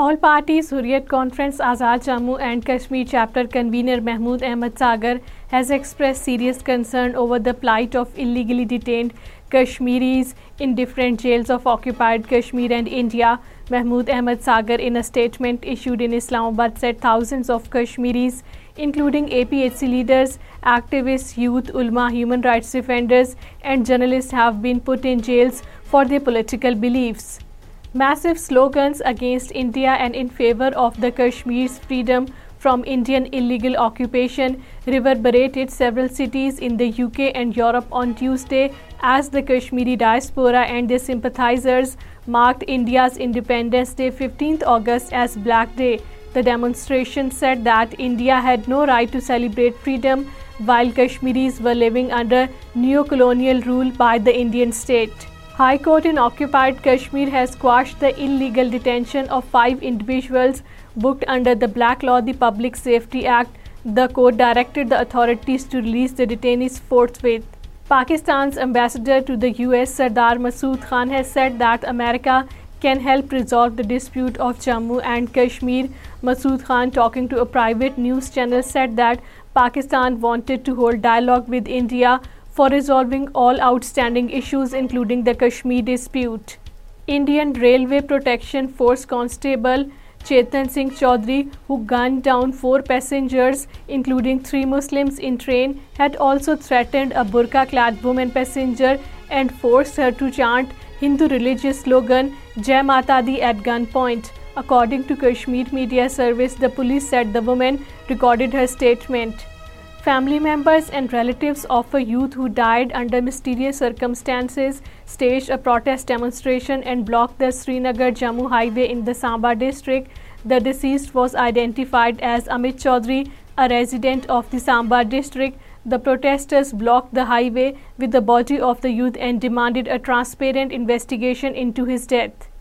All parties Hurriyat conference Azad Jammu and Kashmir chapter convener Mahmood Ahmad Sagar has expressed serious concern over the plight of illegally detained Kashmiris in different jails of occupied Kashmir and India. Mahmood Ahmed Saghar, in a statement issued in Islamabad, said thousands of Kashmiris, including APHC leaders, activists, youth, ulama, human rights defenders and journalists have been put in jails for their political beliefs. Massive slogans against India and in favor of the Kashmir's freedom from Indian illegal occupation reverberated several cities in the UK and Europe on Tuesday as the Kashmiri diaspora and their sympathizers marked India's Independence Day 15th August as Black Day. The demonstration said that India had no right to celebrate freedom while Kashmiris were living under neo-colonial rule by the Indian state. High Court in occupied Kashmir has quashed the illegal detention of 5 individuals booked under the Black Law, the Public Safety Act. The court directed the authorities to release the detainees forthwith. Pakistan's ambassador to the US, Sardar Masood Khan, has said that America can help resolve the dispute of Jammu and Kashmir. Masood Khan, talking to a private news channel, said that Pakistan wanted to hold dialogue with India for resolving all outstanding issues, including the Kashmir dispute. Indian Railway Protection Force Constable Chetan Singh Choudhary, who gunned down 4 passengers, including 3 Muslims in train, had also threatened a burqa-clad woman passenger and forced her to chant Hindu religious slogan Jai Mata Di at gunpoint. According to Kashmir Media Service, the police said the woman recorded her statement. Family members and relatives of a youth who died under mysterious circumstances staged a protest demonstration and blocked the Srinagar-Jammu highway in the Samba district. The deceased was identified as Amit Chaudhary, a resident of the Samba district. The protesters blocked the highway with the body of the youth and demanded a transparent investigation into his death.